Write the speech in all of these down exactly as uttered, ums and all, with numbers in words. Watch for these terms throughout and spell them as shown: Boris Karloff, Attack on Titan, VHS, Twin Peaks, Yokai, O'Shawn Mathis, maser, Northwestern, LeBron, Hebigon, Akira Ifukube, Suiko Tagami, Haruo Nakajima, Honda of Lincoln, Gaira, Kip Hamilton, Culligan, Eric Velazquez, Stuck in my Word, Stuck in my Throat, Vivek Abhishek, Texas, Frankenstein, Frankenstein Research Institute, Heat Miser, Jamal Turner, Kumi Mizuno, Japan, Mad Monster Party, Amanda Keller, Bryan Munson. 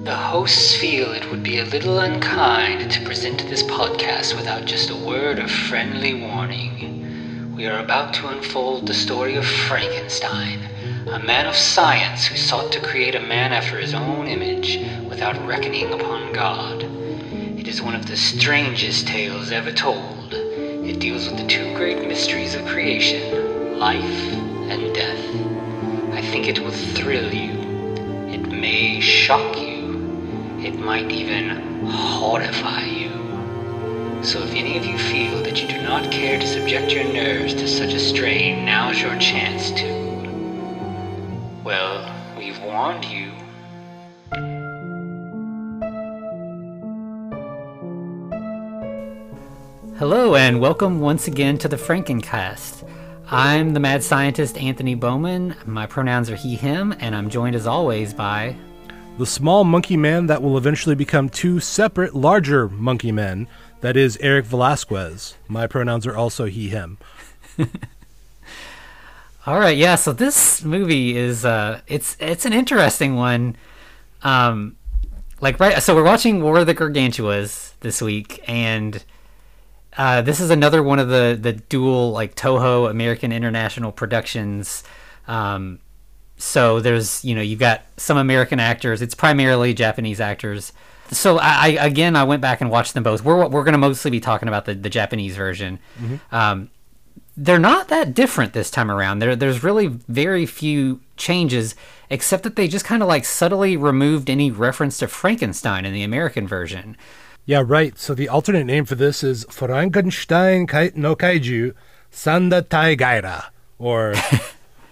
The hosts feel it would be a little unkind to present this podcast without just a word of friendly warning. We are about to unfold the story of Frankenstein, a man of science who sought to create a man after his own image without reckoning upon God. It is one of the strangest tales ever told. It deals with the two great mysteries of creation, life and death. I think it will thrill you. It may shock you. It might even horrify you. So if any of you feel that you do not care to subject your nerves to such a strain, now's your chance to... Well, we've warned you. Hello, and welcome once again to the Frankencast. I'm the mad scientist Anthony Bowman. My pronouns are he, him, and I'm joined as always by... the small monkey man that will eventually become two separate larger monkey men. That is Eric Velazquez. My pronouns are also he, him. All right, yeah, so this movie is, uh, it's it's an interesting one. Um, like right, So we're watching War of the Gargantuas this week, and uh, this is another one of the, the dual, like, Toho American International Productions. Um So there's, you know, you've got some American actors. It's primarily Japanese actors. So I, I again, I went back and watched them both. We're we're going to mostly be talking about the, the Japanese version. Mm-hmm. Um, they're not that different this time around. There there's really very few changes, except that they just kind of like subtly removed any reference to Frankenstein in the American version. Yeah, right. So the alternate name for this is Frankenstein no Kaiju Sanda Tai Gaira, or...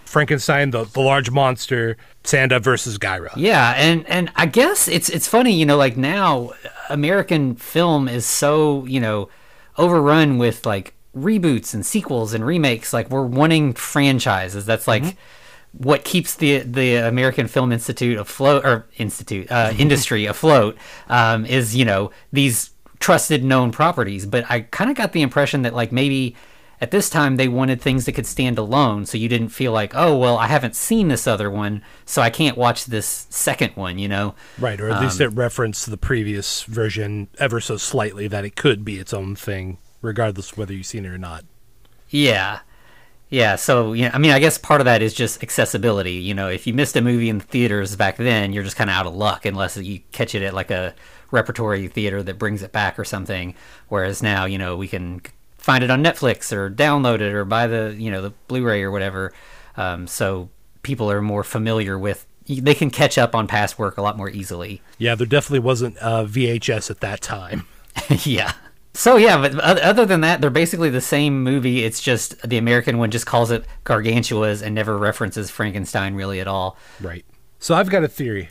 Frankenstein, the, the large monster, Sanda versus Gaira. Yeah, and, and I guess it's it's funny, you know, like now American film is so, you know, overrun with like reboots and sequels and remakes. Like we're wanting franchises. That's like mm-hmm. what keeps the the American Film Institute afloat, or institute uh, industry afloat, um, is, you know, these trusted known properties. But I kind of got the impression that like maybe... at this time, they wanted things that could stand alone, so you didn't feel like, oh, well, I haven't seen this other one, so I can't watch this second one, you know? Right, or at um, least it referenced the previous version ever so slightly that it could be its own thing, regardless of whether you've seen it or not. Yeah. Yeah, so, you know, I mean, I guess part of that is just accessibility. You know, if you missed a movie in the theaters back then, you're just kind of out of luck, unless you catch it at, like, a repertory theater that brings it back or something, whereas now, you know, we can... find it on Netflix or download it or buy the, you know, the Blu-ray or whatever. Um, so people are more familiar with, they can catch up on past work a lot more easily. Yeah, there definitely wasn't uh, V H S at that time. Yeah. So yeah, but other than that, they're basically the same movie. It's just the American one just calls it Gargantuas and never references Frankenstein really at all. Right. So I've got a theory.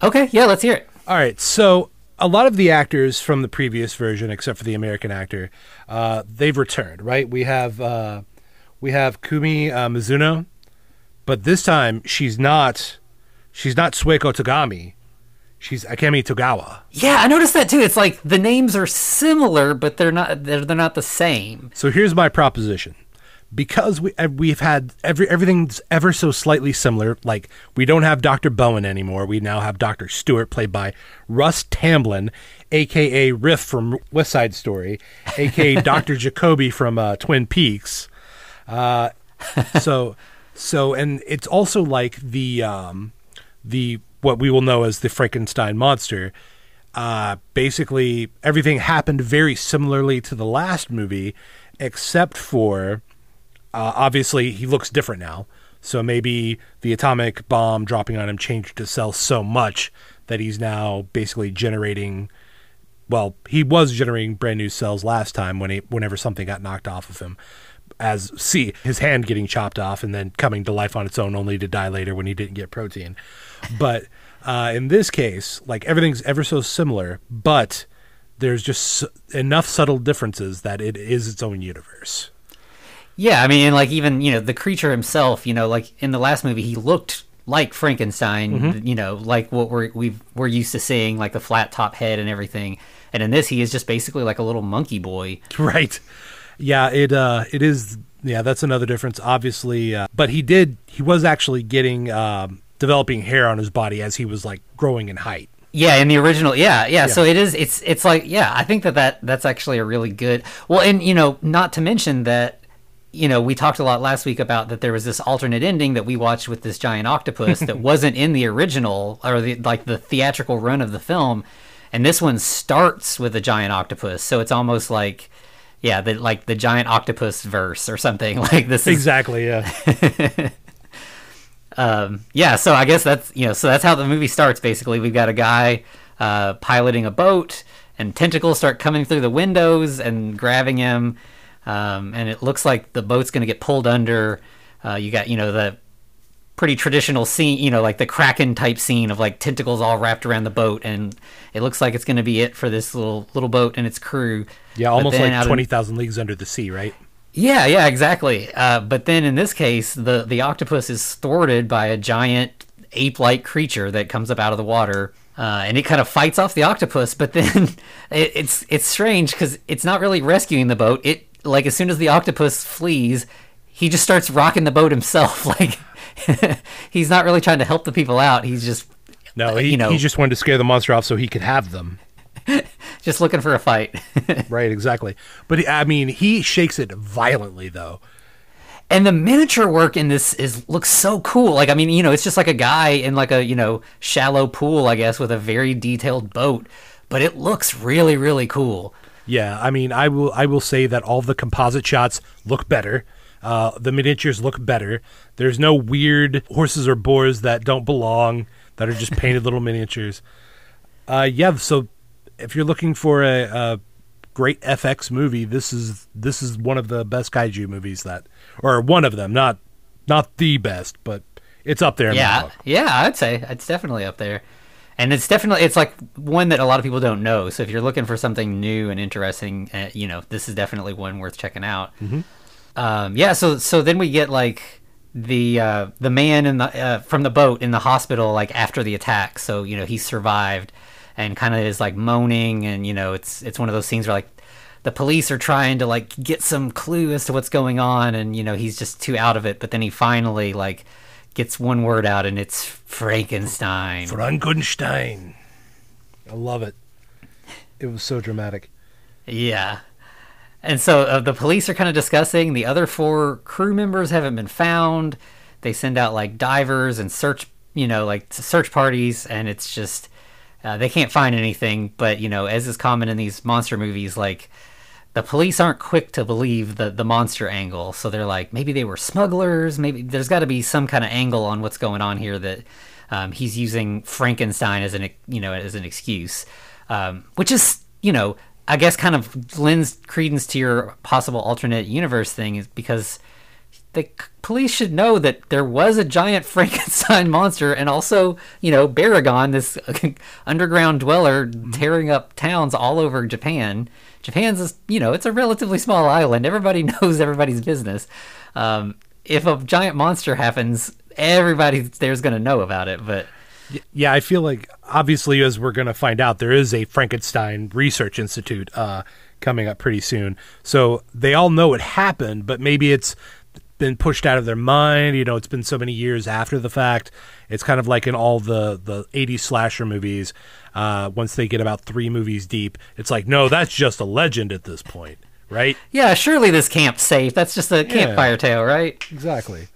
Okay, yeah, let's hear it. All right, so... a lot of the actors from the previous version, except for the American actor, uh, they've returned, right? We have uh, we have Kumi uh, Mizuno, but this time she's not she's not Suiko Tagami. She's Akemi Togawa. Yeah, I noticed that too. It's like the names are similar, but they're not they're, they're not the same. So here's my proposition. Because we we've had every everything's ever so slightly similar. Like we don't have Doctor Bowen anymore. We now have Doctor Stewart, played by Russ Tamblyn, aka Riff from West Side Story, aka Doctor Jacoby from uh, Twin Peaks. Uh, so so, and it's also like the um, the what we will know as the Frankenstein monster. Uh, basically, everything happened very similarly to the last movie, except for. Uh, obviously, he looks different now, so maybe the atomic bomb dropping on him changed his cells so much that he's now basically generating, well, he was generating brand new cells last time when he, whenever something got knocked off of him, as, see, his hand getting chopped off and then coming to life on its own only to die later when he didn't get protein. But uh, in this case, like, everything's ever so similar, but there's just enough subtle differences that it is its own universe. Yeah, I mean, and like even, you know, the creature himself, you know, like in the last movie, he looked like Frankenstein, mm-hmm. you know, like what we're, we've, we're used to seeing, like the flat top head and everything. And in this, he is just basically like a little monkey boy. Right. Yeah, it uh, it is Yeah, that's another difference, obviously. Uh, but he did, he was actually getting, um, developing hair on his body as he was, like, growing in height. Yeah, in the original, yeah, yeah, yeah. So it is, it's it's like, yeah, I think that, that that's actually a really good, well, and, you know, not to mention that, you know, we talked a lot last week about that there was this alternate ending that we watched with this giant octopus that wasn't in the original, or the, like, the theatrical run of the film, and this one starts with a giant octopus, so it's almost like, yeah, the, like the giant octopus verse or something like this. Is... Exactly. Yeah. um, yeah. So I guess that's, you know, so that's how the movie starts. Basically, we've got a guy uh, piloting a boat, and tentacles start coming through the windows and grabbing him. Um, and it looks like the boat's going to get pulled under. Uh, you got, you know, the pretty traditional scene, you know, like the Kraken type scene of like tentacles all wrapped around the boat, and it looks like it's going to be it for this little little boat and its crew. Yeah, almost like twenty thousand Leagues Under the Sea, right? Yeah, yeah, exactly. Uh, but then in this case, the, the octopus is thwarted by a giant ape-like creature that comes up out of the water, uh, and it kind of fights off the octopus, but then it, it's, it's strange because it's not really rescuing the boat. It, like, as soon as the octopus flees, he just starts rocking the boat himself, like... He's not really trying to help the people out. He's just no. He, you know, he just wanted to scare the monster off so he could have them. Just looking for a fight. Right, exactly. But I mean, he shakes it violently though. And the miniature work in this is looks so cool. Like, I mean, you know, it's just like a guy in like a, you know, shallow pool, I guess, with a very detailed boat. But it looks really, really cool. Yeah, I mean, I will, I will say that all the composite shots look better. Uh, the miniatures look better. There's no weird horses or boars that don't belong, that are just painted little miniatures. Uh, yeah, so if you're looking for a, a great F X movie, this is this is one of the best kaiju movies that, or one of them, not not the best, but it's up there. In yeah, my book. Yeah, I'd say it's definitely up there, and it's definitely it's like one that a lot of people don't know. So if you're looking for something new and interesting, uh, you know, this is definitely one worth checking out. Mm-hmm. Um, yeah, so so then we get like the uh, the man in the uh, from the boat in the hospital, like after the attack. So, you know, he survived and kind of is like moaning, and, you know, it's it's one of those scenes where like the police are trying to like get some clue as to what's going on, and, you know, he's just too out of it. But then he finally like gets one word out, and it's Frankenstein. Frankenstein. I love it. It was so dramatic. Yeah. And so uh, the police are kind of discussing. The other four crew members haven't been found. They send out like divers and search, you know, like search parties, and it's just uh, they can't find anything. But, you know, as is common in these monster movies, like the police aren't quick to believe the the monster angle. So they're like, maybe they were smugglers. Maybe there's got to be some kind of angle on what's going on here that um, he's using Frankenstein as an you know as an excuse, um, which is you know. I guess kind of lends credence to your possible alternate universe thing, is because the police should know that there was a giant Frankenstein monster, and also, you know, Baragon, this underground dweller tearing up towns all over Japan. Japan's, you know, it's a relatively small island. Everybody knows everybody's business. Um, if a giant monster happens, everybody there's going to know about it, but... Yeah, I feel like, obviously, as we're going to find out, there is a Frankenstein Research Institute uh, coming up pretty soon. So they all know it happened, but maybe it's been pushed out of their mind. You know, it's been so many years after the fact. It's kind of like in all the, the eighties slasher movies. Uh, once they get about three movies deep, it's like, no, that's just a legend at this point, right? Yeah, surely this camp's safe. That's just a campfire yeah, tale, right? Exactly.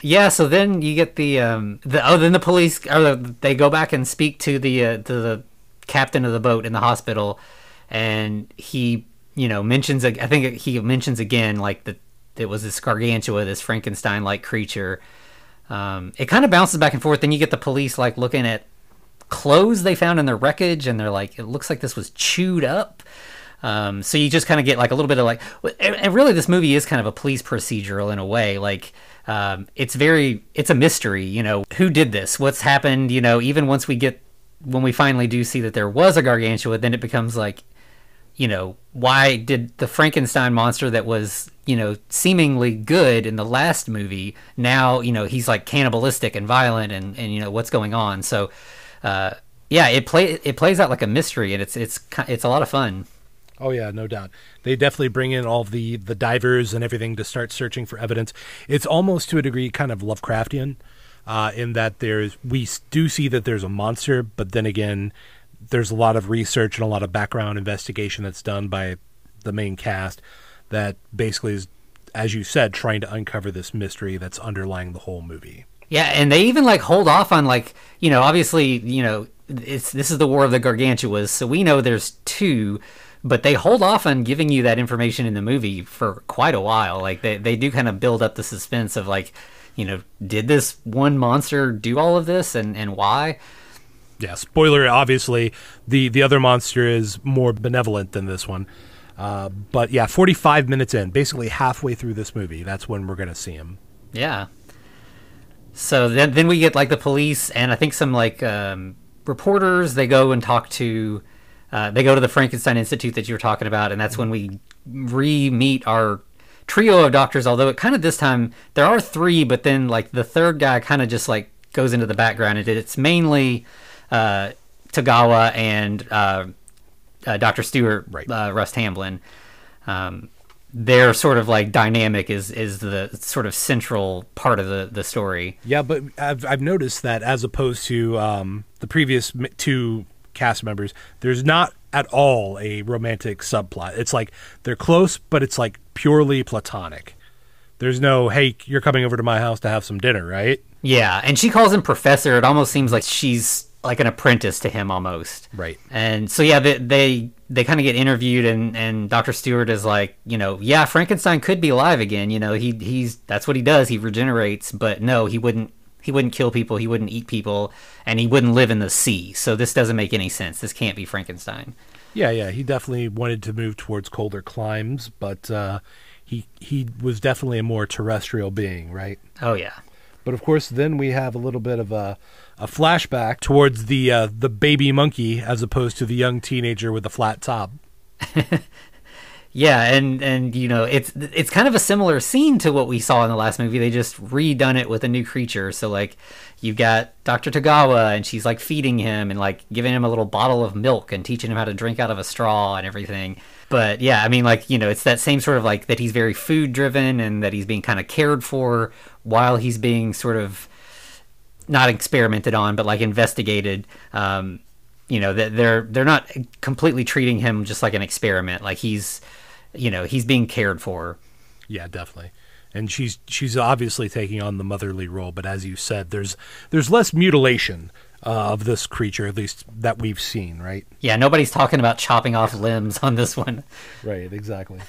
Yeah, so then you get the um, the oh, then the police or the, they go back and speak to the uh, to the captain of the boat in the hospital, and he you know mentions I think he mentions again like that it was this gargantua, this Frankenstein like creature. Um, it kind of bounces back and forth. Then you get the police like looking at clothes they found in the wreckage, and they're like, it looks like this was chewed up. Um, so you just kind of get like a little bit of like, and really this movie is kind of a police procedural in a way, like. Um, it's very, it's a mystery, you know, who did this, what's happened, you know, even once we get, when we finally do see that there was a gargantua, then it becomes like, you know, why did the Frankenstein monster that was, you know, seemingly good in the last movie, now, you know, he's like cannibalistic and violent and, and you know, what's going on. So, uh, yeah, it play, it plays out like a mystery, and it's, it's, it's a lot of fun. Oh, yeah, no doubt. They definitely bring in all the, the divers and everything to start searching for evidence. It's almost to a degree kind of Lovecraftian uh, in that there's we do see that there's a monster, but then again, there's a lot of research and a lot of background investigation that's done by the main cast that basically is, as you said, trying to uncover this mystery that's underlying the whole movie. Yeah, and they even, like, hold off on, like, you know, obviously, you know, it's this is the War of the Gargantuas, so we know there's two, but they hold off on giving you that information in the movie for quite a while. Like, they, they do kind of build up the suspense of, like, you know, did this one monster do all of this, and, and why? Yeah, spoiler, obviously, the, the other monster is more benevolent than this one. Uh, but, yeah, forty-five minutes in, basically halfway through this movie, that's when we're going to see him. Yeah. So then, then we get, like, the police and I think some, like, um, reporters. They go and talk to, uh, they go to the Frankenstein Institute that you were talking about, and that's when we re-meet our trio of doctors, although it kind of this time, there are three, but then, like, the third guy kind of just, like, goes into the background, and it's mainly uh, Tagawa and... Uh, Uh, Doctor Stewart, right. uh, Russ Tamblyn, um, their sort of like dynamic is is the sort of central part of the, the story. Yeah, but I've I've noticed that as opposed to um, the previous two cast members, there's not at all a romantic subplot. It's like they're close, but it's like purely platonic. There's no, hey, you're coming over to my house to have some dinner, right? Yeah, and she calls him professor. It almost seems like she's like an apprentice to him almost. Right. And so, yeah, they, they, they kind of get interviewed and, and Doctor Stewart is like, you know, yeah, Frankenstein could be alive again. You know, he, he's, that's what he does. He regenerates, but no, he wouldn't, he wouldn't kill people. He wouldn't eat people and he wouldn't live in the sea. So this doesn't make any sense. This can't be Frankenstein. Yeah. Yeah. He definitely wanted to move towards colder climes, but, uh, he, he was definitely a more terrestrial being, right? Oh yeah. But of course, then we have a little bit of a, a flashback towards the uh, the baby monkey as opposed to the young teenager with a flat top. Yeah, and and you know it's it's kind of a similar scene to what we saw in the last movie. They just redone it with a new creature. So like you've got Doctor Tagawa and she's like feeding him and like giving him a little bottle of milk and teaching him how to drink out of a straw and everything. But yeah, I mean like you know it's that same sort of like that he's very food driven and that he's being kind of cared for while he's being sort of not experimented on, but like investigated. Um, you know, they're they're not completely treating him just like an experiment. Like he's, you know, he's being cared for. Yeah, definitely. And she's she's obviously taking on the motherly role. But as you said, there's there's less mutilation uh, of this creature, at least that we've seen, right? Yeah, nobody's talking about chopping off limbs on this one. Right, exactly.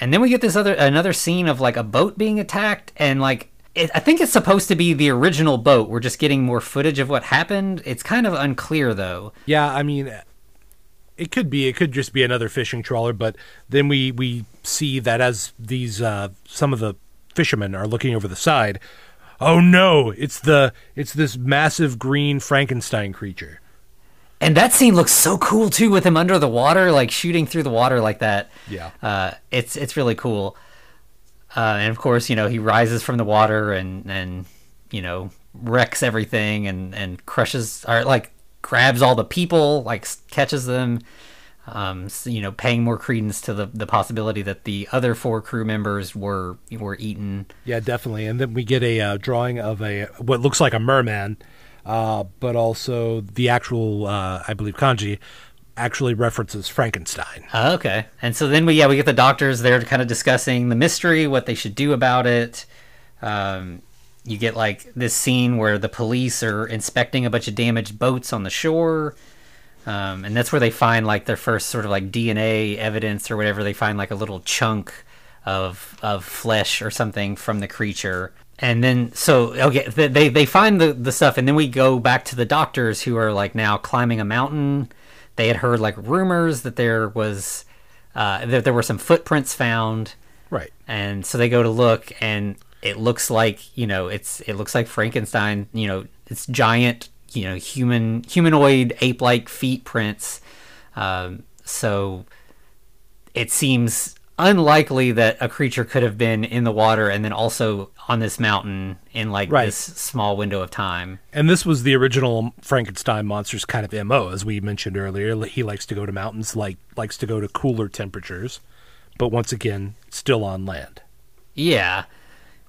And then we get this other another scene of like a boat being attacked and like. It, I think it's supposed to be the original boat. We're just getting more footage of what happened. It's kind of unclear, though. Yeah, I mean, it could be. It could just be another fishing trawler. But then we, we see that as these uh, some of the fishermen are looking over the side. Oh no! It's the it's this massive green Frankenstein creature. And that scene looks so cool too, with him under the water, like shooting through the water like that. Yeah, uh, it's it's really cool. Uh, and of course, you know, he rises from the water and, and you know, wrecks everything and, and crushes or like grabs all the people, like catches them, um, so, you know, paying more credence to the, the possibility that the other four crew members were were eaten. Yeah, definitely. And then we get a uh, drawing of a what looks like a merman, uh, but also the actual, uh, I believe, kanji. Actually references Frankenstein. Oh, okay. And so then we yeah we get the doctors there kind of discussing the mystery, what they should do about it. Um, you get like this scene where the police are inspecting a bunch of damaged boats on the shore, um, and that's where they find like their first sort of like D N A evidence or whatever. They find like a little chunk of of flesh or something from the creature. And then, so, okay, they, they find the, the stuff, and then we go back to the doctors who are like now climbing a mountain. They had heard like rumors that there was uh, that there were some footprints found, right? And so they go to look, and it looks like you know it's it looks like Frankenstein. You know, it's giant, you know, human humanoid ape-like feet prints. Um, so it seems unlikely that a creature could have been in the water and then also on this mountain in like right. this small window of time. And this was the original Frankenstein monster's kind of M O, as we mentioned earlier. He likes to go to mountains, like likes to go to cooler temperatures, but once again, still on land. Yeah.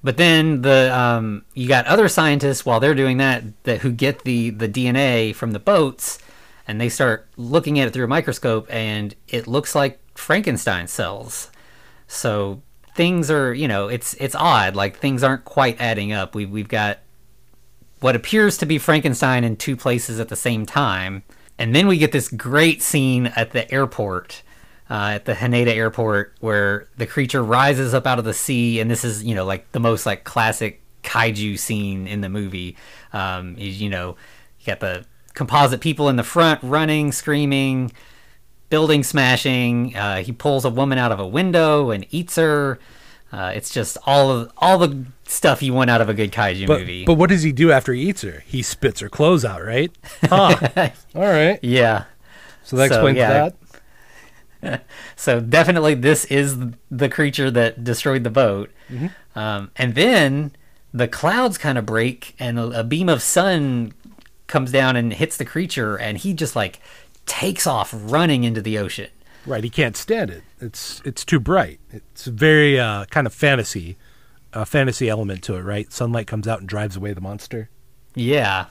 But then the um, you got other scientists while they're doing that, that who get the, the D N A from the boats, and they start looking at it through a microscope, and it looks like Frankenstein cells. So things are, you know, it's it's odd. Like things aren't quite adding up. We we've got what appears to be Frankenstein in two places at the same time, and then we get this great scene at the airport. Uh, at the Haneda airport, where the creature rises up out of the sea, and this is, you know, like the most like classic kaiju scene in the movie. Um, you, you know, you got the composite people in the front running, screaming, building smashing. Uh, he pulls a woman out of a window and eats her. Uh, it's just all of all the stuff you want out of a good kaiju but, movie. But what does he do after he eats her? He spits her clothes out, right? Huh. All right. Yeah. So that so, explains yeah, that. So definitely this is the creature that destroyed the boat. Mm-hmm. Um, and then the clouds kind of break and a, a beam of sun comes down and hits the creature, and he just like takes off running into the ocean. Right. He can't stand it. It's it's too bright. It's very uh, kind of fantasy, uh, fantasy element to it, right? Sunlight comes out and drives away the monster. Yeah.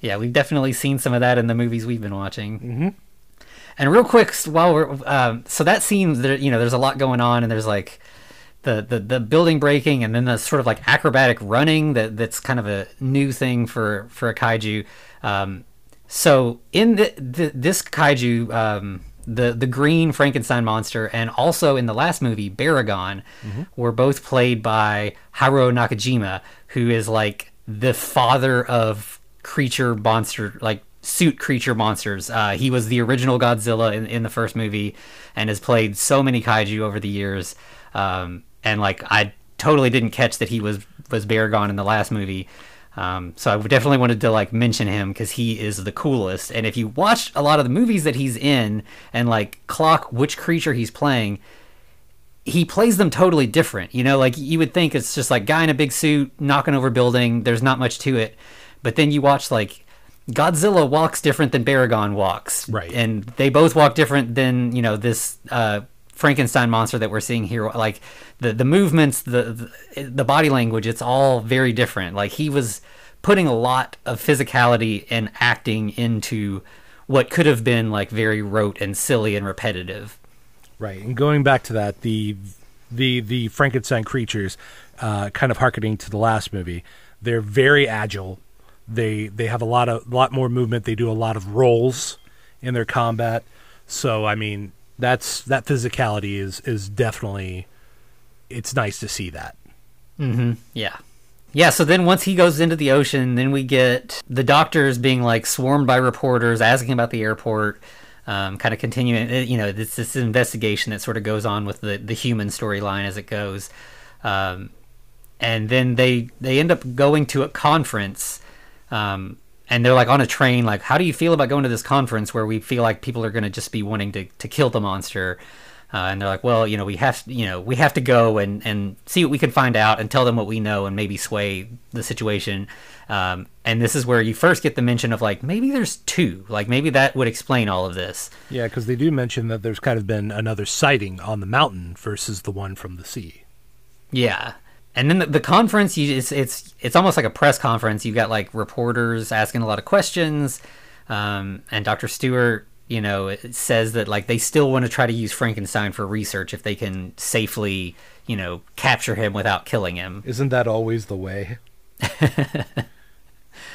Yeah, we've definitely seen some of that in the movies we've been watching. Mm-hmm. And real quick, while we're um, so that scene, there, you know, there's a lot going on, and there's like the, the the building breaking, and then the sort of like acrobatic running that that's kind of a new thing for for a kaiju. Um, so in the, the this kaiju, um, the the green Frankenstein monster, and also in the last movie, Baragon, mm-hmm. were both played by Haruo Nakajima, who is like the father of creature monster like. suit creature monsters. Uh, he was the original Godzilla in, in the first movie and has played so many kaiju over the years. Um, and like, I totally didn't catch that he was, was Baragon in the last movie. Um, so I definitely wanted to like mention him because he is the coolest. And if you watch a lot of the movies that he's in and like clock which creature he's playing, he plays them totally different. You know, like you would think it's just like guy in a big suit, knocking over building. There's not much to it. But then you watch like, Godzilla walks different than Baragon walks. Right. And they both walk different than, you know, this uh, Frankenstein monster that we're seeing here. Like the, the movements, the, the the body language, it's all very different. Like he was putting a lot of physicality and acting into what could have been like very rote and silly and repetitive. Right. And going back to that, the the the Frankenstein creatures, uh, kind of hearkening to the last movie, they're very agile. They they have a lot of lot more movement. They do a lot of rolls in their combat. So I mean, that's that physicality is is definitely. It's nice to see that. Mm-hmm. Yeah, yeah. So then once he goes into the ocean, then we get the doctors being like swarmed by reporters asking about the airport. Um, kind of continuing, you know, this this investigation that sort of goes on with the the human storyline as it goes, um, and then they they end up going to a conference. Um, and they're like on a train, like, how do you feel about going to this conference where we feel like people are going to just be wanting to, to kill the monster? Uh, and they're like, well, you know, we have, you know, we have to go and, and see what we can find out and tell them what we know and maybe sway the situation. Um, and this is where you first get the mention of like, maybe there's two, like maybe that would explain all of this. Yeah. Cause they do mention that there's kind of been another sighting on the mountain versus the one from the sea. Yeah. And then the, the conference, you, it's it's it's almost like a press conference. You've got like reporters asking a lot of questions, um, and Doctor Stewart, you know, it says that like they still want to try to use Frankenstein for research if they can safely, you know, capture him without killing him. Isn't that always the way?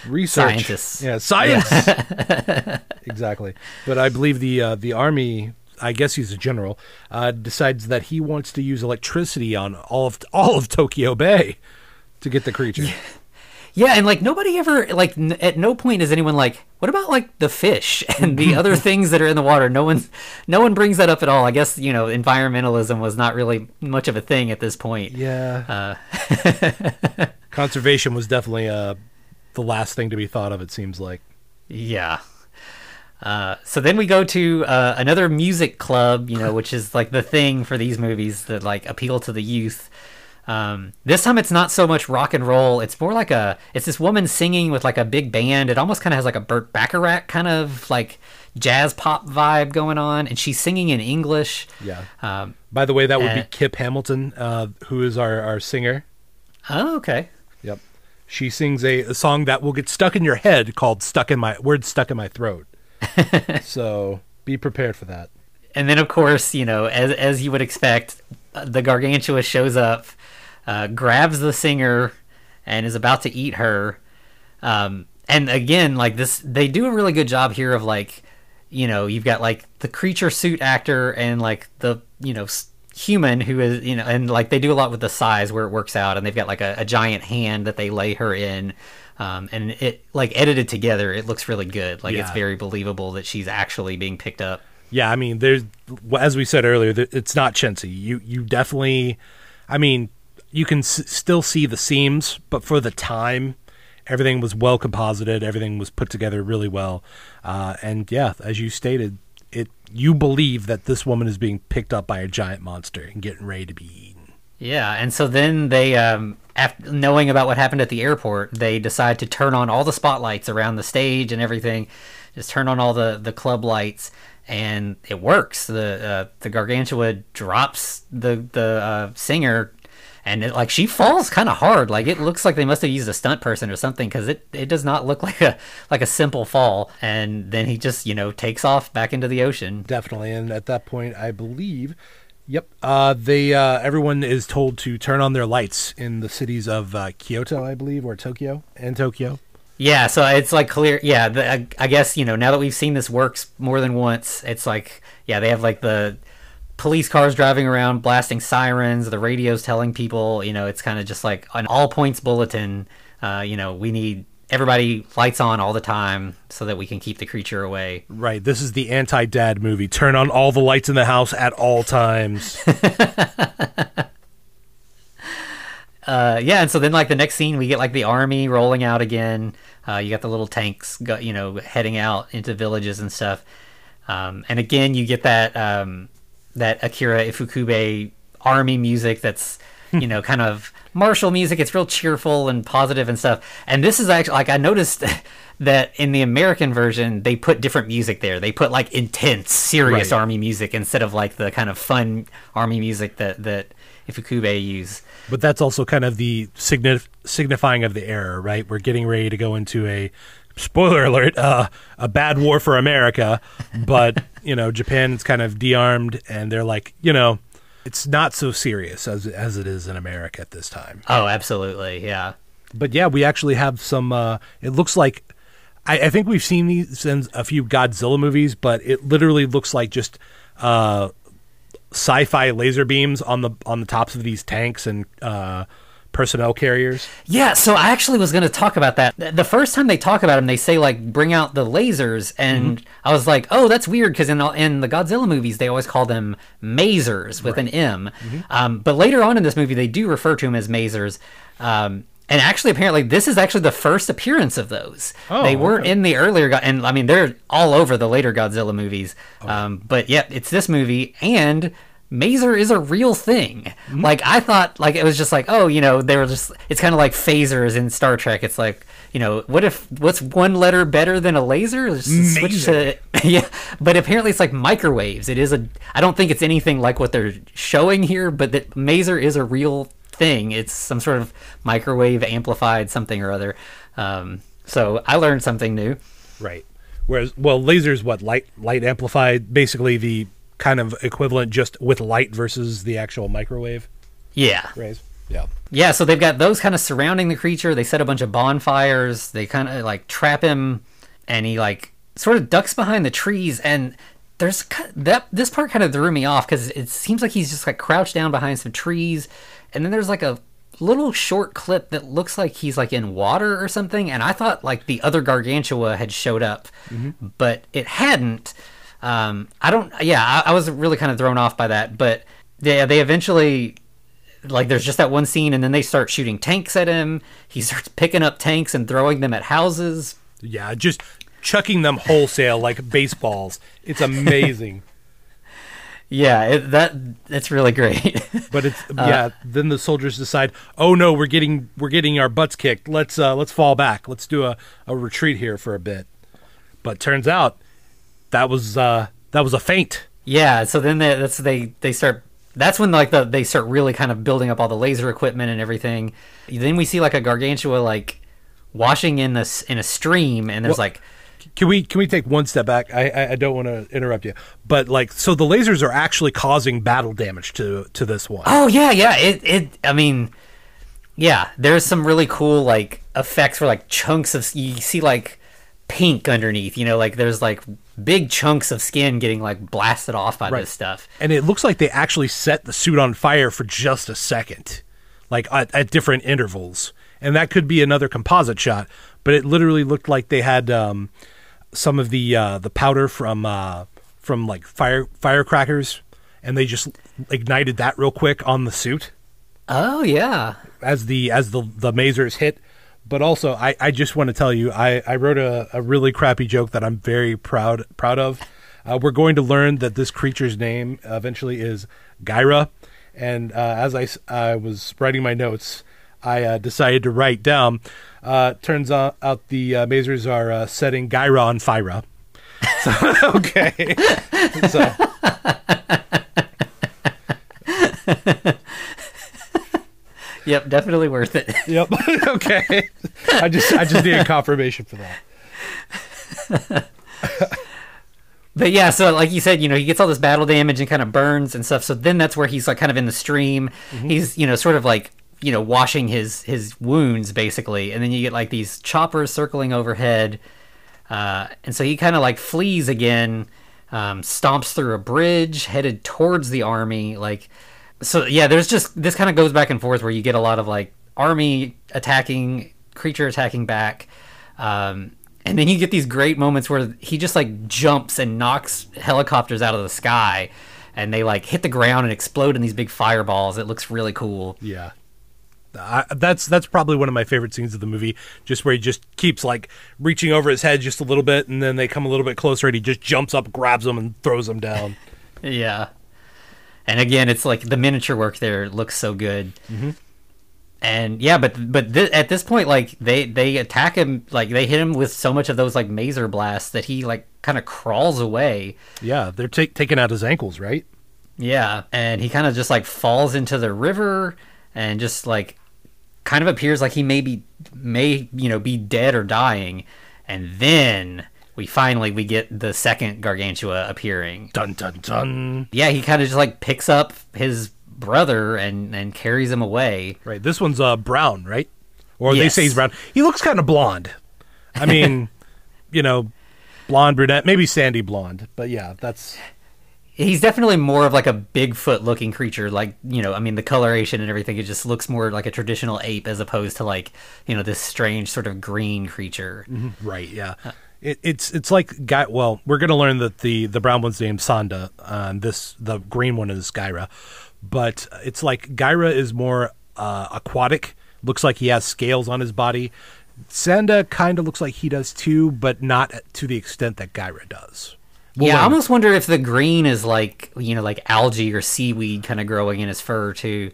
Research, scientists, yeah, science, yeah. Exactly. But I believe the uh, the army. I guess he's a general, uh, decides that he wants to use electricity on all of all of Tokyo Bay to get the creature. Yeah, yeah, and like nobody ever like n at no point is anyone like, what about like the fish and the other things that are in the water? No one, no one brings that up at all. I guess, you know, environmentalism was not really much of a thing at this point. Yeah, uh, conservation was definitely uh, the last thing to be thought of. It seems like. Yeah. Uh, so then we go to uh, another music club, you know, which is like the thing for these movies that like appeal to the youth. Um, this time it's not so much rock and roll. It's more like a, it's this woman singing with like a big band. It almost kind of has like a Burt Bacharach kind of like jazz pop vibe going on. And she's singing in English. Yeah. Um, By the way, that would and, be Kip Hamilton, uh, who is our, our singer. Oh, okay. Yep. She sings a, a song that will get stuck in your head called Stuck in My Word, Stuck in My Throat. So be prepared for that. And then, of course, you know, as as you would expect, the Gargantua shows up, uh, grabs the singer, and is about to eat her. Um, and again, like this, they do a really good job here of like, you know, you've got like the creature suit actor and like the, you know, human who is, you know, and like they do a lot with the size where it works out, and they've got like a, a giant hand that they lay her in. Um, and it like edited together, it looks really good. Like yeah. It's very believable that she's actually being picked up. Yeah, I mean, there's as we said earlier, it's not chintzy. You you definitely, I mean, you can s still see the seams, but for the time, everything was well composited. Everything was put together really well. Uh, and yeah, as you stated, it you believe that this woman is being picked up by a giant monster and getting ready to be eaten. Yeah, and so then they. Um, After knowing about what happened at the airport, they decide to turn on all the spotlights around the stage and everything. Just turn on all the, the club lights, and it works. The uh, the Gargantua drops the the uh, singer, and it, like she falls kind of hard. Like it looks like they must have used a stunt person or something, because it it does not look like a like a simple fall. And then he just you know takes off back into the ocean. Definitely, and at that point, I believe. Yep. Uh, they uh, everyone is told to turn on their lights in the cities of uh, Kyoto, I believe, or Tokyo and Tokyo. Yeah. So it's like clear. Yeah. The, I, I guess, you know, now that we've seen this works more than once, it's like, yeah, they have like the police cars driving around, blasting sirens, the radio's telling people, you know, it's kind of just like an all points bulletin. Uh, you know, we need everybody lights on all the time so that we can keep the creature away. Right. This is the anti-dad movie. Turn on all the lights in the house at all times. uh, yeah. And so then like the next scene, we get like the army rolling out again. Uh, you got the little tanks, got, you know, heading out into villages and stuff. Um, and again, you get that, um, that Akira Ifukube army music that's, you know, kind of martial music. It's real cheerful and positive and stuff. And this is actually like I noticed that in the American version they put different music there. They put like intense, serious right. army music instead of like the kind of fun army music that that Ifukube used. But that's also kind of the signif signifying of the era, right? We're getting ready to go into a spoiler alert, uh, a bad war for America. But you know, Japan's kind of de-armed, and they're like, you know. It's not so serious as as it is in America at this time. Oh, absolutely, yeah. But yeah, we actually have some. Uh, it looks like I, I think we've seen these in a few Godzilla movies, but it literally looks like just uh, sci-fi laser beams on the on the tops of these tanks and uh, personnel carriers. Yeah. So I actually was going to talk about that. The first time they talk about them, they say like, "Bring out the lasers," and mm-hmm. I was like, "Oh, that's weird," because in the, in the Godzilla movies, they always call them masers with right. an M. Mm-hmm. um, but later on in this movie, they do refer to them as masers. Um, and actually, apparently, this is actually the first appearance of those. Oh, they weren't okay. in the earlier, Go and I mean, they're all over the later Godzilla movies. Okay. Um, but yeah, it's this movie and. Maser is a real thing. Mm-hmm. Like I thought, like it was just like, oh, you know, they were just. It's kind of like phasers in Star Trek. It's like, you know, what if what's one letter better than a laser? Just switch to yeah. But apparently, it's like microwaves. It is a. I don't think it's anything like what they're showing here, but that maser is a real thing. It's some sort of microwave amplified something or other. Um, so I learned something new. Right. Whereas, well, lasers, what light light amplified, basically the. Kind of equivalent just with light versus the actual microwave. Yeah. Rays. Yeah. Yeah. So they've got those kind of surrounding the creature. They set a bunch of bonfires. They kind of like trap him, and he like sort of ducks behind the trees. And there's that this part kind of threw me off because it seems like he's just like crouched down behind some trees, and then there's like a little short clip that looks like he's like in water or something. And I thought like the other Gargantua had showed up, mm-hmm. but it hadn't. Um, I don't, yeah, I, I was really kind of thrown off by that, but they, they eventually, like, there's just that one scene, and then they start shooting tanks at him. He starts picking up tanks and throwing them at houses. Yeah, just chucking them wholesale like baseballs. It's amazing. Yeah, it, that it's really great. But it's yeah. Uh, then the soldiers decide, oh no, we're getting we're getting our butts kicked. Let's uh, let's fall back. Let's do a, a retreat here for a bit. But turns out that was uh, that was a feint. Yeah. So then they, that's they they start. That's when like the, they start really kind of building up all the laser equipment and everything. Then we see like a gargantua like washing in this in a stream, and there's well, like. Can we can we take one step back? I I don't want to interrupt you, but like so the lasers are actually causing battle damage to to this one. Oh yeah, yeah. It it I mean, yeah. There's some really cool like effects where like chunks of you see like pink underneath. You know, like there's like big chunks of skin getting like blasted off by right. this stuff. And it looks like they actually set the suit on fire for just a second, like at, at different intervals. And that could be another composite shot, but it literally looked like they had um, some of the uh, the powder from uh, from like fire firecrackers, and they just ignited that real quick on the suit. Oh yeah, as the as the the masers hit. But also, I, I just want to tell you, I, I wrote a, a really crappy joke that I'm very proud proud of. Uh, we're going to learn that this creature's name eventually is Gaira, and uh, as I I was writing my notes. I uh, decided to write down. Uh, turns out, out the uh, masers are uh, setting Gaira on fire. So, okay. So. Yep, definitely worth it. Yep. Okay. I just, I just need a confirmation for that. But yeah, so like you said, you know, he gets all this battle damage and kind of burns and stuff. So then that's where he's like kind of in the stream. Mm-hmm. He's, you know, sort of like. You know, washing his his wounds basically, and then you get like these choppers circling overhead, uh, and so he kind of like flees again, um, stomps through a bridge, headed towards the army. Like, so yeah, there's just this kind of goes back and forth where you get a lot of like army attacking, creature attacking back, um, and then you get these great moments where he just like jumps and knocks helicopters out of the sky, and they like hit the ground and explode in these big fireballs. It looks really cool. Yeah. I, that's that's probably one of my favorite scenes of the movie, just where he just keeps like reaching over his head just a little bit, and then they come a little bit closer, and he just jumps up, grabs them, and throws them down. Yeah, and again, it's like the miniature work there looks so good. Mm-hmm. And yeah, but but th at this point, like they they attack him, like they hit him with so much of those like maser blasts that he like kind of crawls away. Yeah, they're take, taking out his ankles, right? Yeah, and he kind of just like falls into the river and just like. Kind of appears like he may be, may, you know, be dead or dying. And then we finally, we get the second gargantua appearing. Dun, dun, dun. Yeah, he kind of just, like, picks up his brother and, and carries him away. Right, this one's uh, brown, right? Or yes. They say he's brown. He looks kind of blonde. I mean, you know, blonde, brunette, maybe sandy blonde. But, yeah, that's... He's definitely more of like a Bigfoot-looking creature. Like, you know, I mean, the coloration and everything, it just looks more like a traditional ape as opposed to like, you know, this strange sort of green creature. Mm-hmm. Right, yeah. Uh, it, it's it's like, guy. well, we're going to learn that the, the brown one's named Sanda, uh, and this the green one is Gaira. But it's like Gaira is more uh, aquatic. Looks like he has scales on his body. Sanda kind of looks like he does too, but not to the extent that Gaira does. We'll yeah, learn. I almost wonder if the green is like, you know, like algae or seaweed kind of growing in his fur, too.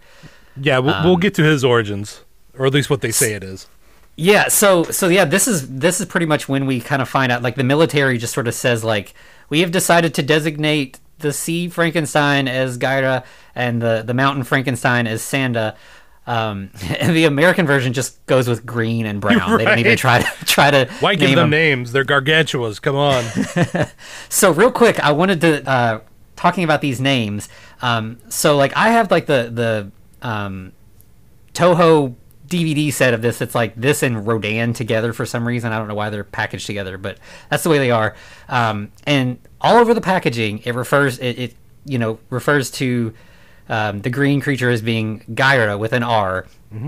Yeah, we'll, um, we'll get to his origins, or at least what they say it is. Yeah, so, so yeah, this is, this is pretty much when we kind of find out, like, the military just sort of says, like, we have decided to designate the sea Frankenstein as Gaira and the, the mountain Frankenstein as Sanda. Um, and the American version just goes with green and brown. Right. They don't even try to try to. Why give them, them names? They're gargantuas. Come on. So real quick, I wanted to uh, talking about these names. Um, so like I have like the the um, Toho D V D set of this. It's like this and Rodan together for some reason. I don't know why they're packaged together, but that's the way they are. Um, and all over the packaging, it refers it, it you know refers to. Um, the green creature is being Gaira with an R. Mm-hmm.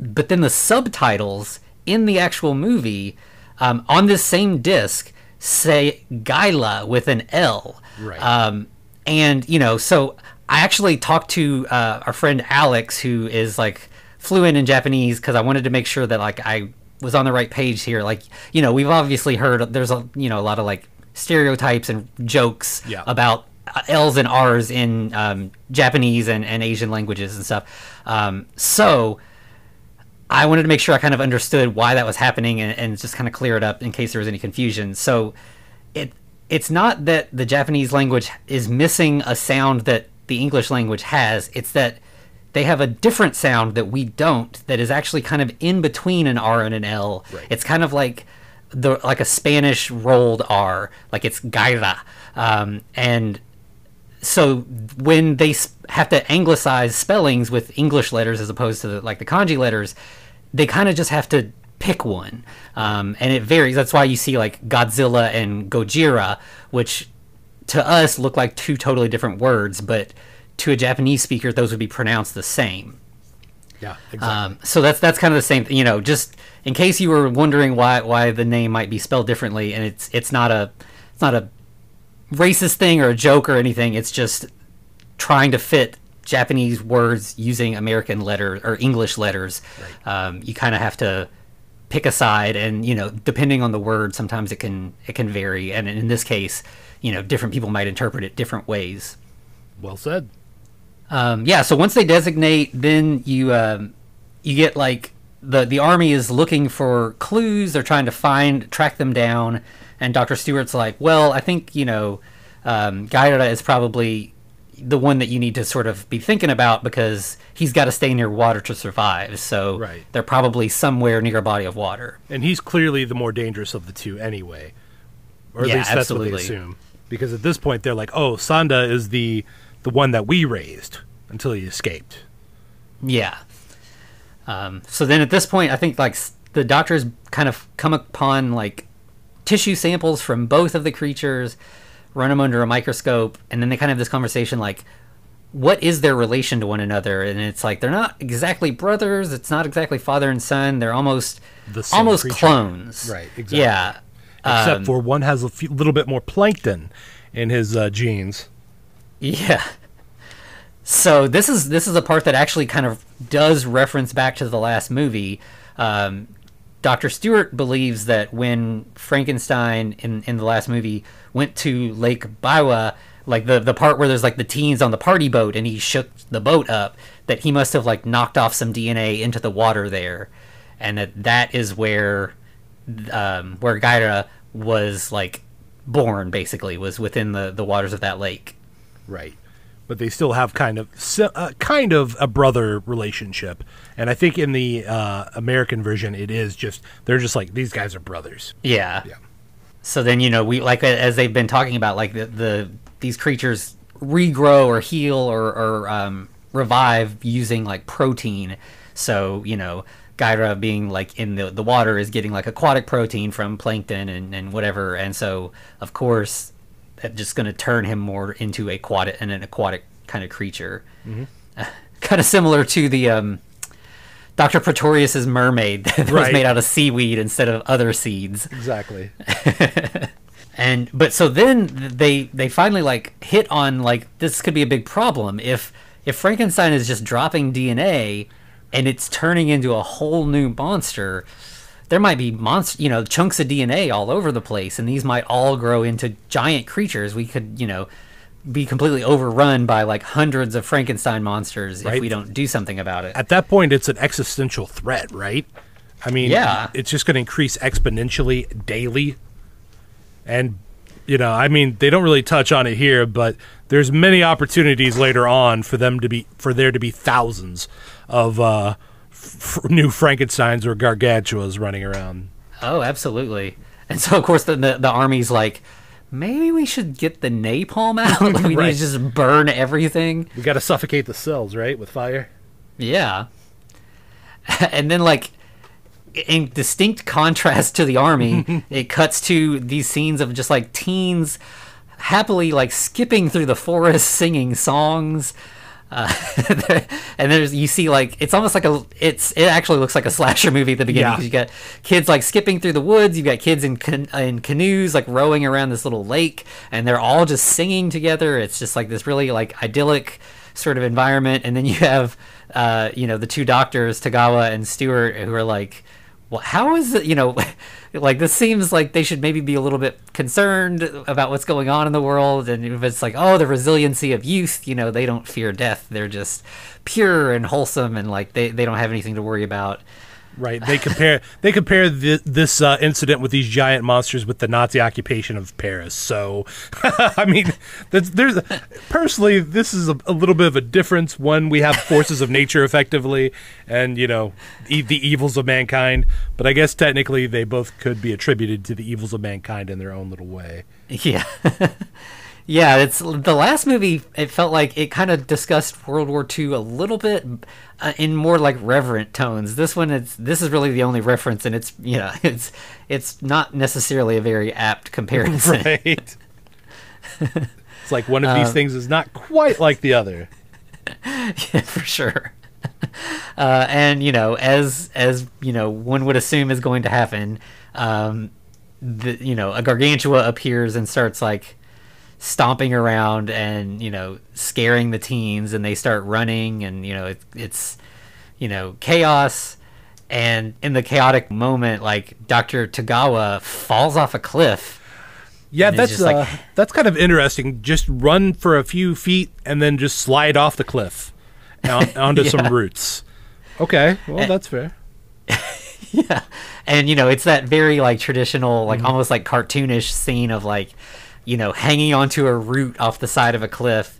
But then the subtitles in the actual movie um, on this same disc say Gaila with an L. Right. Um, and, you know, so I actually talked to uh, our friend Alex, who is like fluent in Japanese, because I wanted to make sure that like I was on the right page here. Like, you know, we've obviously heard there's a, you know, a lot of like stereotypes and jokes yeah. about L's and R's in um, Japanese and, and Asian languages and stuff. Um, so I wanted to make sure I kind of understood why that was happening and, and just kind of clear it up in case there was any confusion. So it it's not that the Japanese language is missing a sound that the English language has. It's that they have a different sound that we don't, that is actually kind of in between an R and an L. Right. It's kind of like the like a Spanish rolled R, like it's gaira. Um, and so when they have to anglicize spellings with English letters as opposed to the, like the kanji letters, they kind of just have to pick one. Um, and it varies. That's why you see like Godzilla and Gojira, which to us look like two totally different words, but to a Japanese speaker, those would be pronounced the same. Yeah, exactly. Um, so that's that's kind of the same thing, you know, just in case you were wondering why why the name might be spelled differently, and it's it's not a it's not a racist thing or a joke or anything. It's just trying to fit Japanese words using American letters or English letters. Right. Um, you kind of have to pick a side, and you know, depending on the word, sometimes it can it can vary, and in this case, you know, different people might interpret it different ways. Well said. Um, yeah, so once they designate, then you um, you get like the the army is looking for clues. They're trying to find track them down, and Doctor Stewart's like, well, I think you know, um, Gaira is probably the one that you need to sort of be thinking about because he's got to stay near water to survive. So right. they're probably somewhere near a body of water, and he's clearly the more dangerous of the two anyway, or at yeah, least that's absolutely. What they assume. Because at this point, they're like, oh, Sanda is the the one that we raised until he escaped. Yeah. Um, so then at this point, I think like the doctors kind of come upon like tissue samples from both of the creatures, run them under a microscope, and then they kind of have this conversation like, what is their relation to one another? And it's like, they're not exactly brothers. It's not exactly father and son. They're almost the almost creature. Clones. Right, exactly. Yeah. Except um, for one has a few, little bit more plankton in his uh, genes. Yeah. So this is this is a part that actually kind of does reference back to the last movie. Um, Doctor Stewart believes that when Frankenstein in, in the last movie went to Lake Biwa, like the, the part where there's like the teens on the party boat and he shook the boat up, that he must have like knocked off some D N A into the water there. And that that is where, um, where Gaira was like born, basically, was within the, the waters of that lake. Right, but they still have kind of uh, kind of a brother relationship, and I think in the uh, American version, it is just they're just like these guys are brothers. Yeah. Yeah. So then you know we like as they've been talking about like the, the these creatures regrow or heal or, or um, revive using like protein. So you know Gaira being like in the the water is getting like aquatic protein from plankton and, and whatever, and so of course. That's just going to turn him more into aquatic and an aquatic kind of creature. Mm-hmm. uh, kind of similar to the um, Doctor Pretorius's mermaid that right. was made out of seaweed instead of other seeds. Exactly. and but so then they they finally like hit on like this could be a big problem if if Frankenstein is just dropping D N A and it's turning into a whole new monster. There might be monster, you know, chunks of D N A all over the place, and these might all grow into giant creatures. We could, you know, be completely overrun by like hundreds of Frankenstein monsters right? if we don't do something about it. At that point, it's an existential threat, right? I mean, yeah. it's just going to increase exponentially daily. And, you know, I mean, they don't really touch on it here, but there's many opportunities later on for them to be, for there to be thousands of, uh, new Frankensteins or Gargantuas running around. Oh, absolutely. And so, of course, the the, the army's like, maybe we should get the napalm out. Like, we right. need to just burn everything. We got to suffocate the cells, right, with fire? Yeah. And then, like, in distinct contrast to the army, it cuts to these scenes of just, like, teens happily, like, skipping through the forest, singing songs. Uh, and there's you see like it's almost like a it's it actually looks like a slasher movie at the beginning because yeah. you got kids like skipping through the woods, you've got kids in can, in canoes like rowing around this little lake, and they're all just singing together. It's just like this really like idyllic sort of environment, and then you have uh you know the two doctors Tagawa and Stewart who are like well, how is it, you know, like, this seems like they should maybe be a little bit concerned about what's going on in the world. And if it's like, oh, the resiliency of youth, you know, they don't fear death. They're just pure and wholesome, and like they, they don't have anything to worry about. Right. They compare they compare th this uh, incident with these giant monsters with the Nazi occupation of Paris. So, I mean, there's, there's a, personally, this is a, a little bit of a difference. One, we have forces of nature effectively, and, you know, e the evils of mankind. But I guess technically they both could be attributed to the evils of mankind in their own little way. Yeah. Yeah, it's the last movie. It felt like it kind of discussed World War Two a little bit uh, in more like reverent tones. This one, it's this is really the only reference, and it's you know, it's it's not necessarily a very apt comparison. Right. It's like one of these um, things is not quite like the other. Yeah, for sure. Uh, and you know, as as you know, one would assume is going to happen. Um, the, you know, a gargantua appears and starts like stomping around and you know scaring the teens, and they start running, and you know it, it's you know chaos. And in the chaotic moment, like, Doctor Tagawa falls off a cliff. Yeah, that's uh, like, that's kind of interesting. Just run for a few feet and then just slide off the cliff on, onto yeah. some roots. Okay, well, and, that's fair. Yeah, and you know it's that very like traditional, like mm-hmm. almost like cartoonish scene of like, you know, hanging onto a root off the side of a cliff.